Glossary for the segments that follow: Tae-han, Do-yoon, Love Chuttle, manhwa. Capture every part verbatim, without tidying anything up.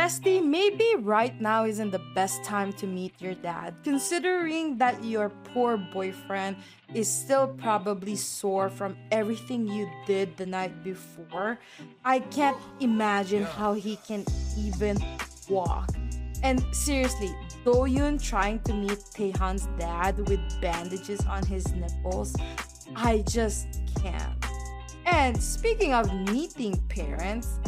Bestie, maybe right now isn't the best time to meet your dad, considering that your poor boyfriend is still probably sore from everything you did the night before. I can't imagine how he can even walk. And seriously, Do-yoon trying to meet Tae-han's dad with bandages on his nipples, I just can't. And speaking of meeting parents,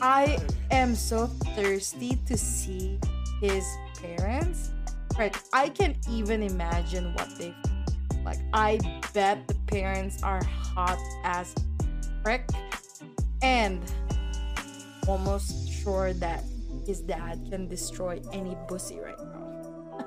I am so thirsty to see his parents. Right, I can't even imagine what they feel like. I bet the parents are hot as frick, and almost sure that his dad can destroy any pussy right now.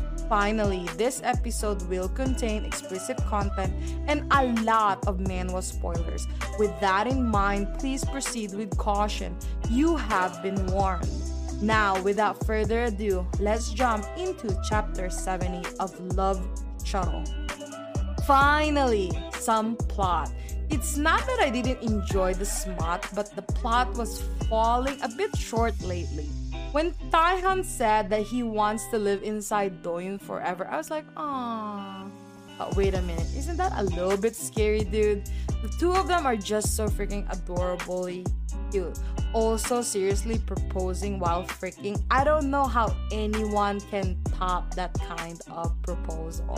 Finally, this episode will contain explicit content and a lot of manhwa spoilers. With that in mind, please proceed with caution. You have been warned. Now, without further ado, let's jump into Chapter seventy of Love Chuttle. Finally, some plot. It's not that I didn't enjoy the smut, but the plot was falling a bit short lately. When Tae-han said that he wants to live inside Do-yoon forever, I was like, aww. But wait a minute, isn't that a little bit scary, dude? The two of them are just so freaking adorably cute. Also, seriously proposing while freaking, I don't know how anyone can top that kind of proposal.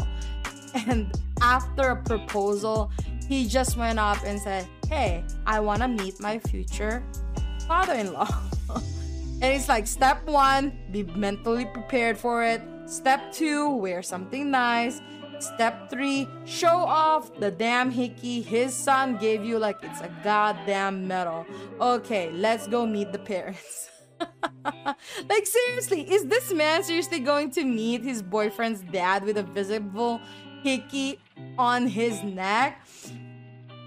And after a proposal, he just went up and said, hey, I want to meet my future father-in-law. And it's like, step one, be mentally prepared for it. Step two, wear something nice. Step three, show off the damn hickey his son gave you like it's a goddamn medal. Okay, let's go meet the parents. Like, seriously, is this man seriously going to meet his boyfriend's dad with a visible hickey on his neck?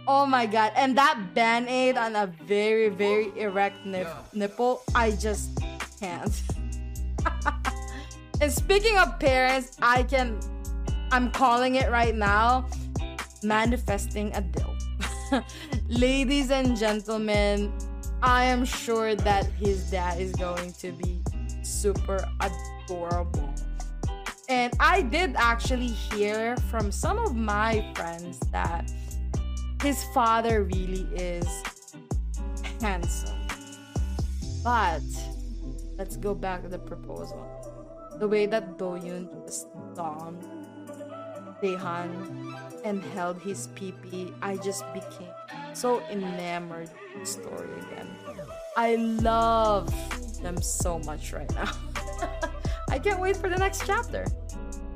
Oh my god. And that band-aid on a very very erect nip yeah. nipple, I just can't. And speaking of parents, I can I'm calling it right now, manifesting a deal. Ladies and gentlemen, I am sure that his dad is going to be super adorable. And I did actually hear from some of my friends that his father really is handsome. But let's go back to the proposal. The way that Do-yoon just domed Tae-han and held his pee-pee, I just became so enamored of the story again. I love them so much right now. I can't wait for the next chapter.